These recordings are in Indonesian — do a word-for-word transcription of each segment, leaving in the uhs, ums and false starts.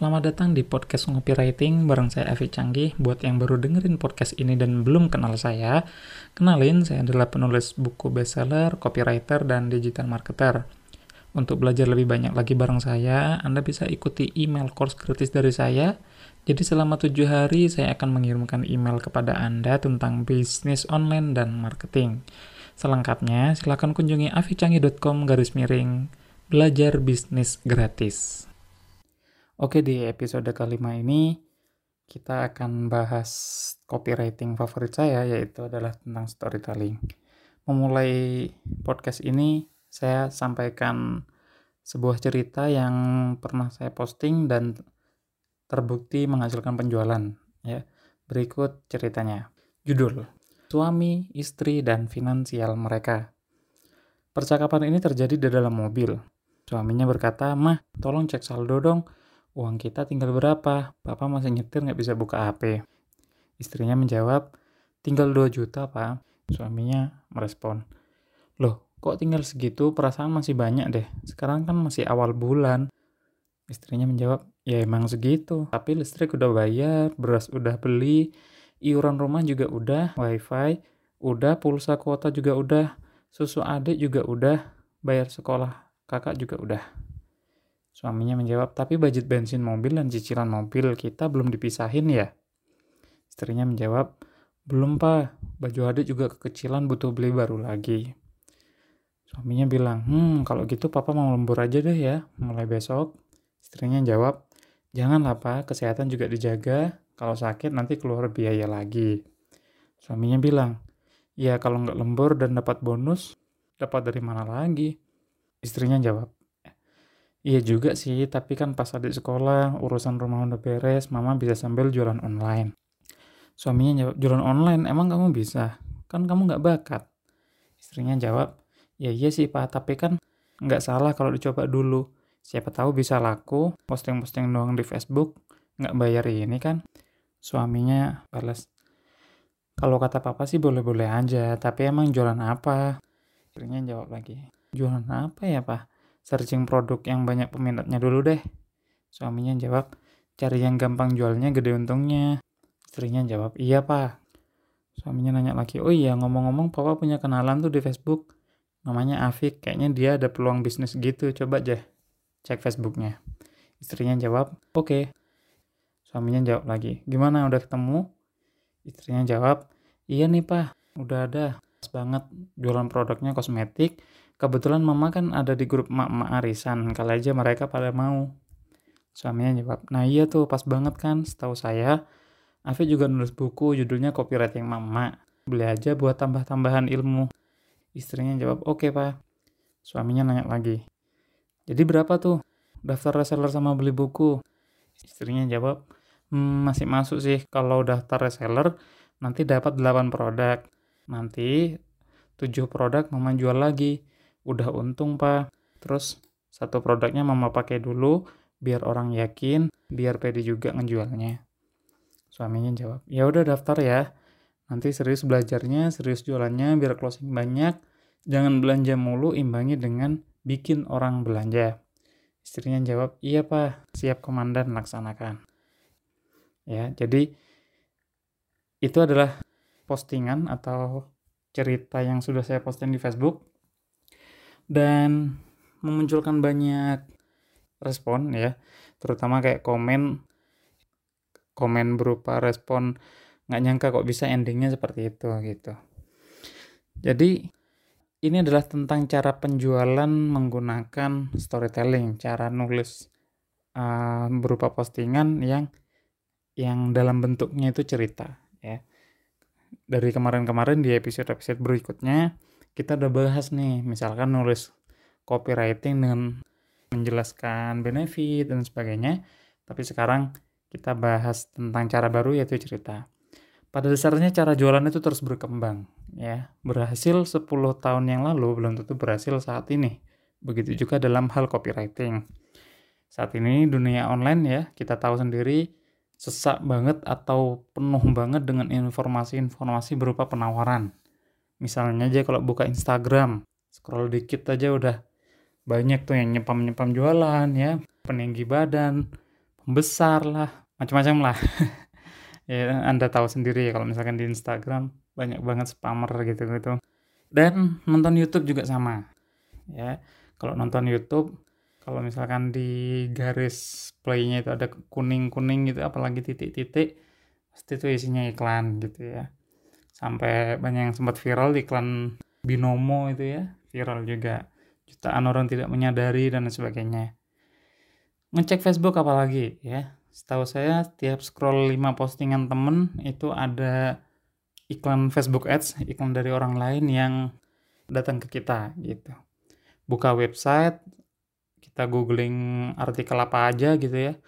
Selamat datang di podcast Copywriting bareng saya Avi Canggih. Buat yang baru dengerin podcast ini dan belum kenal saya, kenalin, saya adalah penulis buku bestseller, copywriter, dan digital marketer. Untuk belajar lebih banyak lagi bareng saya, Anda bisa ikuti email course gratis dari saya. Jadi selama tujuh hari saya akan mengirimkan email kepada Anda tentang bisnis online dan marketing. Selengkapnya silakan kunjungi avicanggih.com garis miring belajar bisnis gratis. Oke, di episode kelima ini kita akan bahas copywriting favorit saya, yaitu adalah tentang storytelling. Memulai podcast ini, saya sampaikan sebuah cerita yang pernah saya posting dan terbukti menghasilkan penjualan. Ya, berikut ceritanya. Judul, Suami, Istri, dan Finansial Mereka. Percakapan ini terjadi di dalam mobil. Suaminya berkata, "Mah, tolong cek saldo dong. Uang kita tinggal berapa? Papa masih nyetir nggak bisa buka H P. Istrinya menjawab, tinggal dua juta, Pak. Suaminya merespon, loh, kok tinggal segitu? Perasaan masih banyak deh. Sekarang kan masih awal bulan. Istrinya menjawab, ya emang segitu. Tapi listrik udah bayar, beras udah beli, iuran rumah juga udah, wifi udah, pulsa kuota juga udah, susu adik juga udah, bayar sekolah kakak juga udah. Suaminya menjawab, tapi budget bensin mobil dan cicilan mobil kita belum dipisahin ya? Istrinya menjawab, belum Pak, baju adik juga kekecilan butuh beli baru lagi. Suaminya bilang, hmm kalau gitu Papa mau lembur aja deh ya, mulai besok. Istrinya jawab, janganlah Pak, kesehatan juga dijaga, kalau sakit nanti keluar biaya lagi. Suaminya bilang, ya kalau nggak lembur dan dapat bonus, dapat dari mana lagi? Istrinya jawab, iya juga sih, tapi kan pas adik sekolah, urusan rumah udah beres, mama bisa sambil jualan online. Suaminya jawab, jualan online, emang kamu bisa? Kan kamu nggak bakat. Istrinya jawab, ya iya sih Pak, tapi kan nggak salah kalau dicoba dulu. Siapa tahu bisa laku, posting-posting doang di Facebook, nggak bayar ini kan? Suaminya balas, kalau kata Papa sih boleh-boleh aja, tapi emang jualan apa? Istrinya jawab lagi, jualan apa ya Pak? Searching produk yang banyak peminatnya dulu deh. Suaminya jawab, cari yang gampang jualnya gede untungnya. Istrinya jawab, iya Pak. Suaminya nanya lagi, oh iya ngomong-ngomong Papa punya kenalan tuh di Facebook, namanya Afik, kayaknya dia ada peluang bisnis gitu, coba aja cek Facebooknya. Istrinya jawab, oke okay. Suaminya jawab lagi, gimana udah ketemu? Istrinya jawab, iya nih Pak, udah ada, pas banget jualan produknya kosmetik. Kebetulan mama kan ada di grup emak-emak arisan, kali aja mereka pada mau. Suaminya jawab, nah iya tuh pas banget kan, setahu saya, Afi juga nulis buku judulnya Copywriting Mama, beli aja buat tambah-tambahan ilmu. Istrinya jawab, oke okay, Pak. Suaminya nanya lagi, jadi berapa tuh daftar reseller sama beli buku? Istrinya jawab, hmm, masih masuk sih, kalau daftar reseller nanti dapat delapan produk, nanti tujuh produk mama jual lagi. Udah untung Pak, terus satu produknya mama pakai dulu biar orang yakin, biar pede juga ngejualnya. Suaminya jawab, ya udah daftar ya, nanti serius belajarnya, serius jualannya, biar closing banyak, jangan belanja mulu, imbangi dengan bikin orang belanja. Istrinya jawab, iya Pak, siap komandan, laksanakan ya. Jadi itu adalah postingan atau cerita yang sudah saya posting di Facebook dan memunculkan banyak respon ya, terutama kayak komen komen berupa respon nggak nyangka kok bisa endingnya seperti itu gitu. Jadi ini adalah tentang cara penjualan menggunakan storytelling, cara nulis uh, berupa postingan yang yang dalam bentuknya itu cerita ya. Dari kemarin-kemarin di episode-episode berikutnya kita udah bahas nih, misalkan nulis copywriting dengan menjelaskan benefit dan sebagainya. Tapi sekarang kita bahas tentang cara baru, yaitu cerita. Pada dasarnya cara jualan itu terus berkembang ya. Berhasil sepuluh tahun yang lalu belum tentu berhasil saat ini. Begitu juga dalam hal copywriting. Saat ini dunia online ya, kita tahu sendiri sesak banget atau penuh banget dengan informasi-informasi berupa penawaran. Misalnya aja kalau buka Instagram, scroll dikit aja udah banyak tuh yang nyepam-nyepam jualan ya, peninggi badan, besar lah, macam-macam lah. Ya, Anda tahu sendiri ya, kalau misalkan di Instagram banyak banget spammer gitu-gitu. Dan nonton YouTube juga sama. Ya, kalau nonton YouTube, kalau misalkan di garis play-nya itu ada kuning-kuning gitu, apalagi titik-titik, pasti itu isinya iklan gitu ya. Sampai banyak yang sempat viral di iklan Binomo itu ya, viral juga. Jutaan orang tidak menyadari dan sebagainya. Ngecek Facebook apalagi ya. Setahu saya setiap scroll lima postingan temen itu ada iklan Facebook Ads, iklan dari orang lain yang datang ke kita gitu. Buka website, kita googling artikel apa aja gitu ya,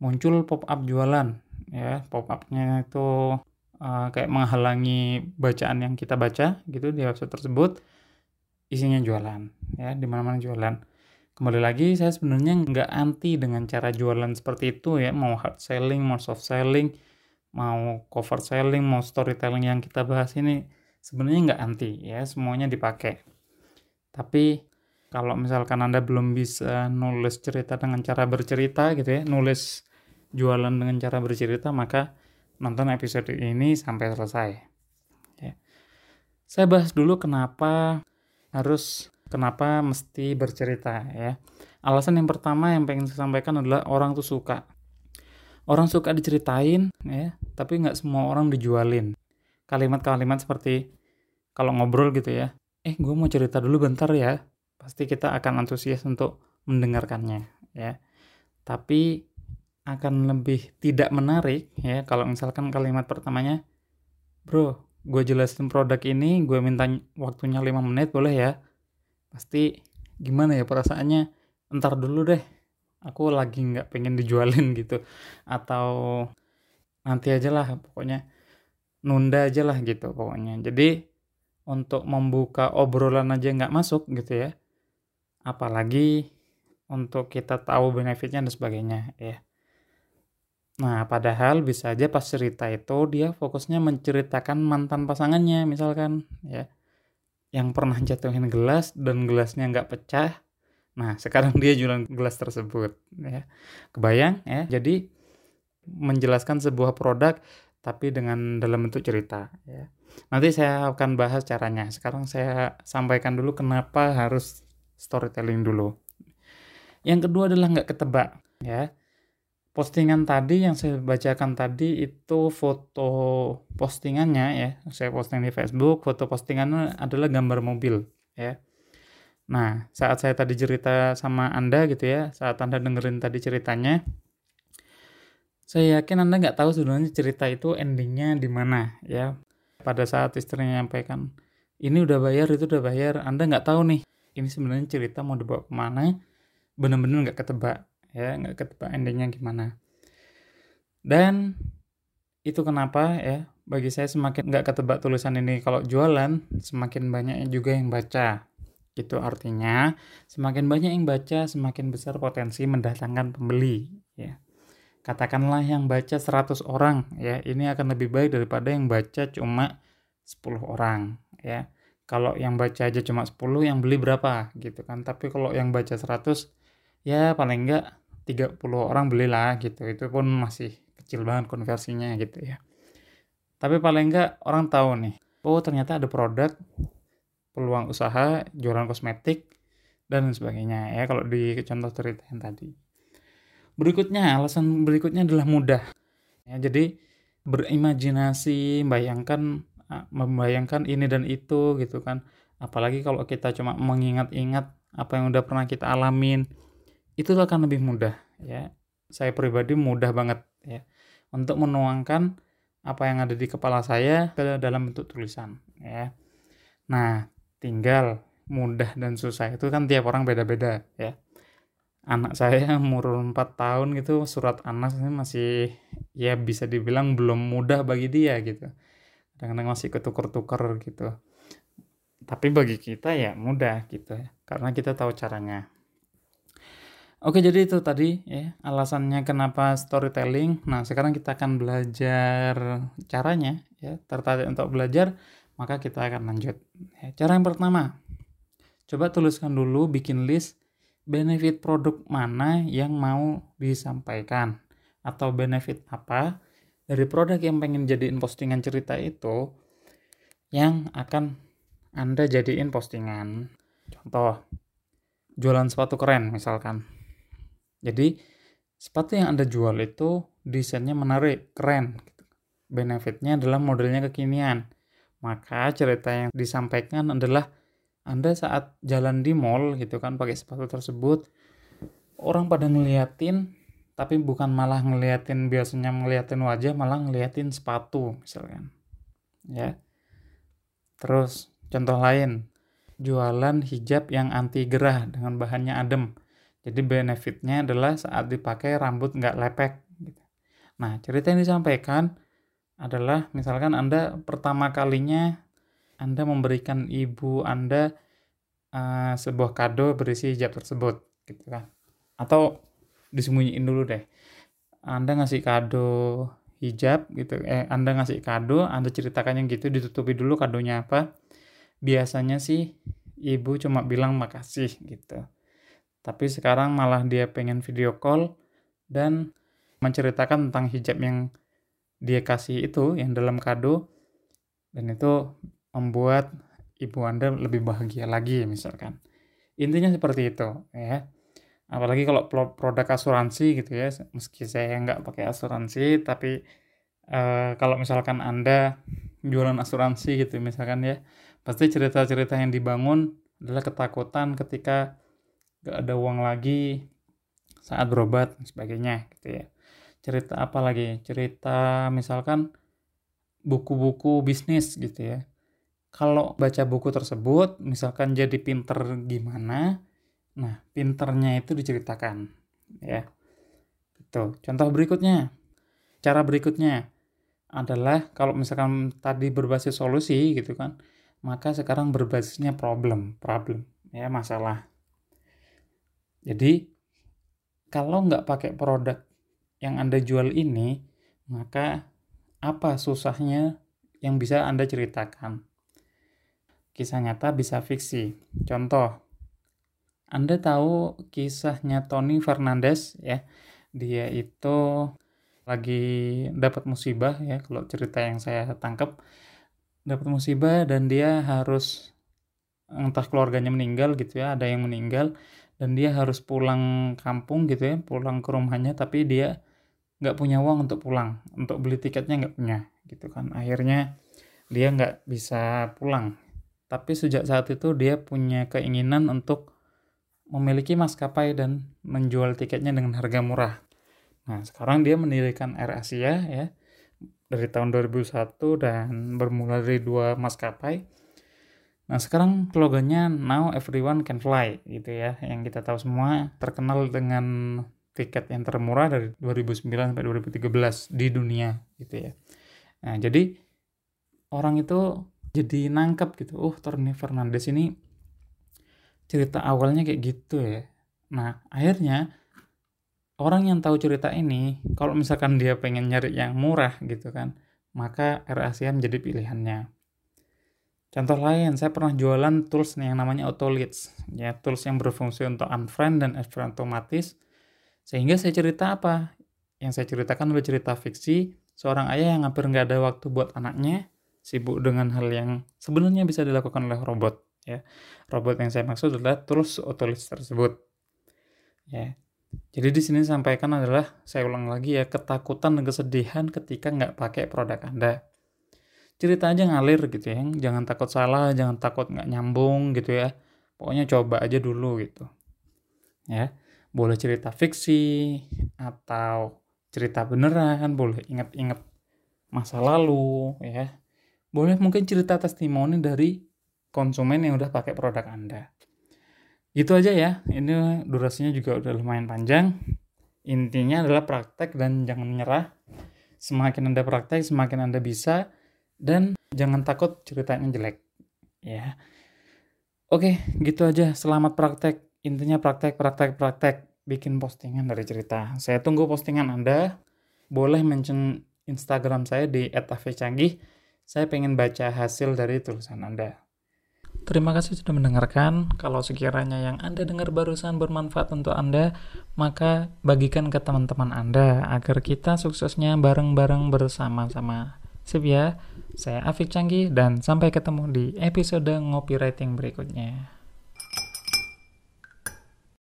muncul pop-up jualan ya. Pop-upnya itu uh, kayak menghalangi bacaan yang kita baca gitu di website tersebut. Isinya jualan ya, di mana-mana jualan. Kembali lagi, saya sebenarnya nggak anti dengan cara jualan seperti itu ya. Mau hard selling, mau soft selling, mau cover selling, mau storytelling yang kita bahas ini. Sebenarnya nggak anti ya, semuanya dipakai. Tapi kalau misalkan Anda belum bisa nulis cerita dengan cara bercerita gitu ya, nulis jualan dengan cara bercerita, maka nonton episode ini sampai selesai. Ya. Saya bahas dulu kenapa harus... Kenapa mesti bercerita ya? Alasan yang pertama yang pengen saya sampaikan adalah orang tuh suka. Orang suka diceritain ya, tapi nggak semua orang dijualin. Kalimat-kalimat seperti kalau ngobrol gitu ya, eh gue mau cerita dulu bentar ya. Pasti kita akan antusias untuk mendengarkannya ya. Tapi akan lebih tidak menarik ya kalau misalkan kalimat pertamanya, bro, gue jelasin produk ini, gue minta waktunya lima menit boleh ya? Pasti gimana ya perasaannya, entar dulu deh, aku lagi nggak pengen dijualin gitu, atau nanti aja lah pokoknya, nunda aja lah gitu pokoknya. Jadi untuk membuka obrolan aja nggak masuk gitu ya, apalagi untuk kita tahu benefitnya dan sebagainya ya. Nah padahal bisa aja pas cerita itu dia fokusnya menceritakan mantan pasangannya misalkan ya, yang pernah jatuhin gelas dan gelasnya nggak pecah. Nah, sekarang dia jualan gelas tersebut. Ya. Kebayang ya? Jadi menjelaskan sebuah produk tapi dengan dalam bentuk cerita. Ya. Nanti saya akan bahas caranya. Sekarang saya sampaikan dulu kenapa harus storytelling dulu. Yang kedua adalah nggak ketebak. Ya. Postingan tadi yang saya bacakan tadi itu foto postingannya ya. Saya posting di Facebook, foto postingannya adalah gambar mobil ya. Nah, saat saya tadi cerita sama Anda gitu ya, saat Anda dengerin tadi ceritanya, saya yakin Anda nggak tahu sebenarnya cerita itu endingnya di mana ya. Pada saat istrinya nyampaikan, ini udah bayar, itu udah bayar, Anda nggak tahu nih, ini sebenarnya cerita mau dibawa kemana, benar-benar nggak ketebak. Ya, nggak ketebak endingnya gimana. Dan itu kenapa ya, bagi saya semakin nggak ketebak tulisan ini kalau jualan, semakin banyak juga yang baca. Itu artinya semakin banyak yang baca, semakin besar potensi mendatangkan pembeli. Ya. Katakanlah yang baca seratus orang, ya ini akan lebih baik daripada yang baca cuma sepuluh orang. Ya. Kalau yang baca aja cuma sepuluh, yang beli berapa gitu kan. Tapi kalau yang baca seratus, ya paling enggak tiga puluh orang belilah gitu. Itu pun masih kecil banget konversinya gitu ya. Tapi paling enggak orang tahu nih, oh ternyata ada produk, peluang usaha, jualan kosmetik, dan sebagainya ya. Kalau di contoh cerita yang tadi. Berikutnya, alasan berikutnya adalah mudah. Ya, jadi berimajinasi, bayangkan, membayangkan ini dan itu gitu kan. Apalagi kalau kita cuma mengingat-ingat apa yang udah pernah kita alamin, itu akan lebih mudah ya. Saya pribadi mudah banget ya untuk menuangkan apa yang ada di kepala saya ke dalam bentuk tulisan ya. Nah, tinggal mudah dan susah itu kan tiap orang beda-beda ya. Anak saya umur empat tahun gitu, surat Anas ini masih ya bisa dibilang belum mudah bagi dia gitu. Kadang-kadang masih ketukar-tukar gitu. Tapi bagi kita ya mudah gitu ya, karena kita tahu caranya. Oke, jadi itu tadi ya alasannya kenapa storytelling. Nah, sekarang kita akan belajar caranya ya. Tertarik untuk belajar, maka kita akan lanjut. Ya, cara yang pertama, coba tuliskan dulu, bikin list benefit produk mana yang mau disampaikan. atau benefit apa dari produk yang pengen jadiin postingan cerita itu yang akan Anda jadiin postingan. Contoh, jualan sepatu keren misalkan. Jadi, sepatu yang Anda jual itu desainnya menarik, keren. Benefitnya adalah modelnya kekinian. Maka cerita yang disampaikan adalah Anda saat jalan di mall gitu kan pakai sepatu tersebut, orang pada ngeliatin, tapi bukan malah ngeliatin, biasanya ngeliatin wajah, malah ngeliatin sepatu misalkan. Ya. Terus contoh lain, jualan hijab yang anti gerah dengan bahannya adem. Jadi benefitnya adalah saat dipakai rambut nggak lepek. Gitu. Nah, cerita yang disampaikan adalah misalkan Anda pertama kalinya Anda memberikan ibu Anda uh, sebuah kado berisi hijab tersebut. Gitu kan. Atau disembunyiin dulu deh, Anda ngasih kado hijab gitu, eh Anda ngasih kado, Anda ceritakannya gitu, ditutupi dulu kadonya apa. Biasanya sih ibu cuma bilang makasih gitu, tapi sekarang malah dia pengen video call dan menceritakan tentang hijab yang dia kasih itu, yang dalam kado, dan itu membuat ibu Anda lebih bahagia lagi misalkan. Intinya seperti itu ya. Apalagi kalau produk asuransi gitu ya, meski saya nggak pakai asuransi, tapi e, kalau misalkan Anda jualan asuransi gitu misalkan ya, pasti cerita-cerita yang dibangun adalah ketakutan ketika nggak ada uang lagi saat berobat dan sebagainya gitu ya. Cerita apa lagi? Cerita misalkan buku-buku bisnis gitu ya. Kalau baca buku tersebut, misalkan jadi pinter gimana, nah, pinternya itu diceritakan, ya. Itu. Contoh berikutnya, cara berikutnya adalah kalau misalkan tadi berbasis solusi gitu kan, maka sekarang berbasisnya problem, problem, ya masalah. Jadi kalau nggak pakai produk yang Anda jual ini, maka apa susahnya yang bisa Anda ceritakan? Kisah nyata bisa fiksi. Contoh. Anda tahu kisahnya Tony Fernandes ya, dia itu lagi dapat musibah ya, kalau cerita yang saya tangkap dapat musibah dan dia harus, entah keluarganya meninggal gitu ya, ada yang meninggal dan dia harus pulang kampung gitu ya, pulang ke rumahnya, tapi dia nggak punya uang untuk pulang, untuk beli tiketnya nggak punya gitu kan, akhirnya dia nggak bisa pulang. Tapi sejak saat itu dia punya keinginan untuk memiliki maskapai dan menjual tiketnya dengan harga murah. Nah, sekarang dia mendirikan Air Asia ya, dari tahun dua ribu satu dan bermula dari dua maskapai. Nah, sekarang slogannya Now Everyone Can Fly gitu ya, yang kita tahu semua, terkenal dengan tiket yang termurah dari dua ribu sembilan sampai dua ribu tiga belas di dunia gitu ya. Nah, jadi orang itu jadi nangkep gitu, oh Tony Fernandes ini cerita awalnya kayak gitu ya. Nah, akhirnya orang yang tahu cerita ini, kalau misalkan dia pengen nyari yang murah gitu kan, maka Air Asia menjadi pilihannya. Contoh lain, saya pernah jualan tools yang namanya auto leads, ya, tools yang berfungsi untuk unfriend dan unfriend otomatis. Sehingga saya cerita apa? Yang saya ceritakan adalah cerita fiksi, seorang ayah yang hampir nggak ada waktu buat anaknya, sibuk dengan hal yang sebenarnya bisa dilakukan oleh robot. Ya, robot yang saya maksud adalah tools auto leads tersebut. Ya, jadi di sini sampaikan adalah, saya ulang lagi ya, ketakutan dan kesedihan ketika nggak pakai produk Anda. Cerita aja ngalir gitu ya, jangan takut salah, jangan takut nggak nyambung gitu ya. Pokoknya coba aja dulu gitu. Ya, boleh cerita fiksi atau cerita beneran, boleh inget-inget masa lalu, ya. Boleh mungkin cerita testimoni dari konsumen yang udah pakai produk Anda. Gitu aja ya, ini durasinya juga udah lumayan panjang. Intinya adalah praktek dan jangan menyerah. Semakin Anda praktek, semakin Anda bisa, dan jangan takut ceritanya jelek. Ya. Oke, gitu aja. Selamat praktek. Intinya praktek, praktek, praktek. Bikin postingan dari cerita. Saya tunggu postingan Anda. Boleh mention Instagram saya di et avi canggih. Saya pengen baca hasil dari tulisan Anda. Terima kasih sudah mendengarkan. Kalau sekiranya yang Anda dengar barusan bermanfaat untuk Anda, maka bagikan ke teman-teman Anda agar kita suksesnya bareng-bareng bersama-sama. Sip ya, saya Avi Canggih dan sampai ketemu di episode Copywriting berikutnya.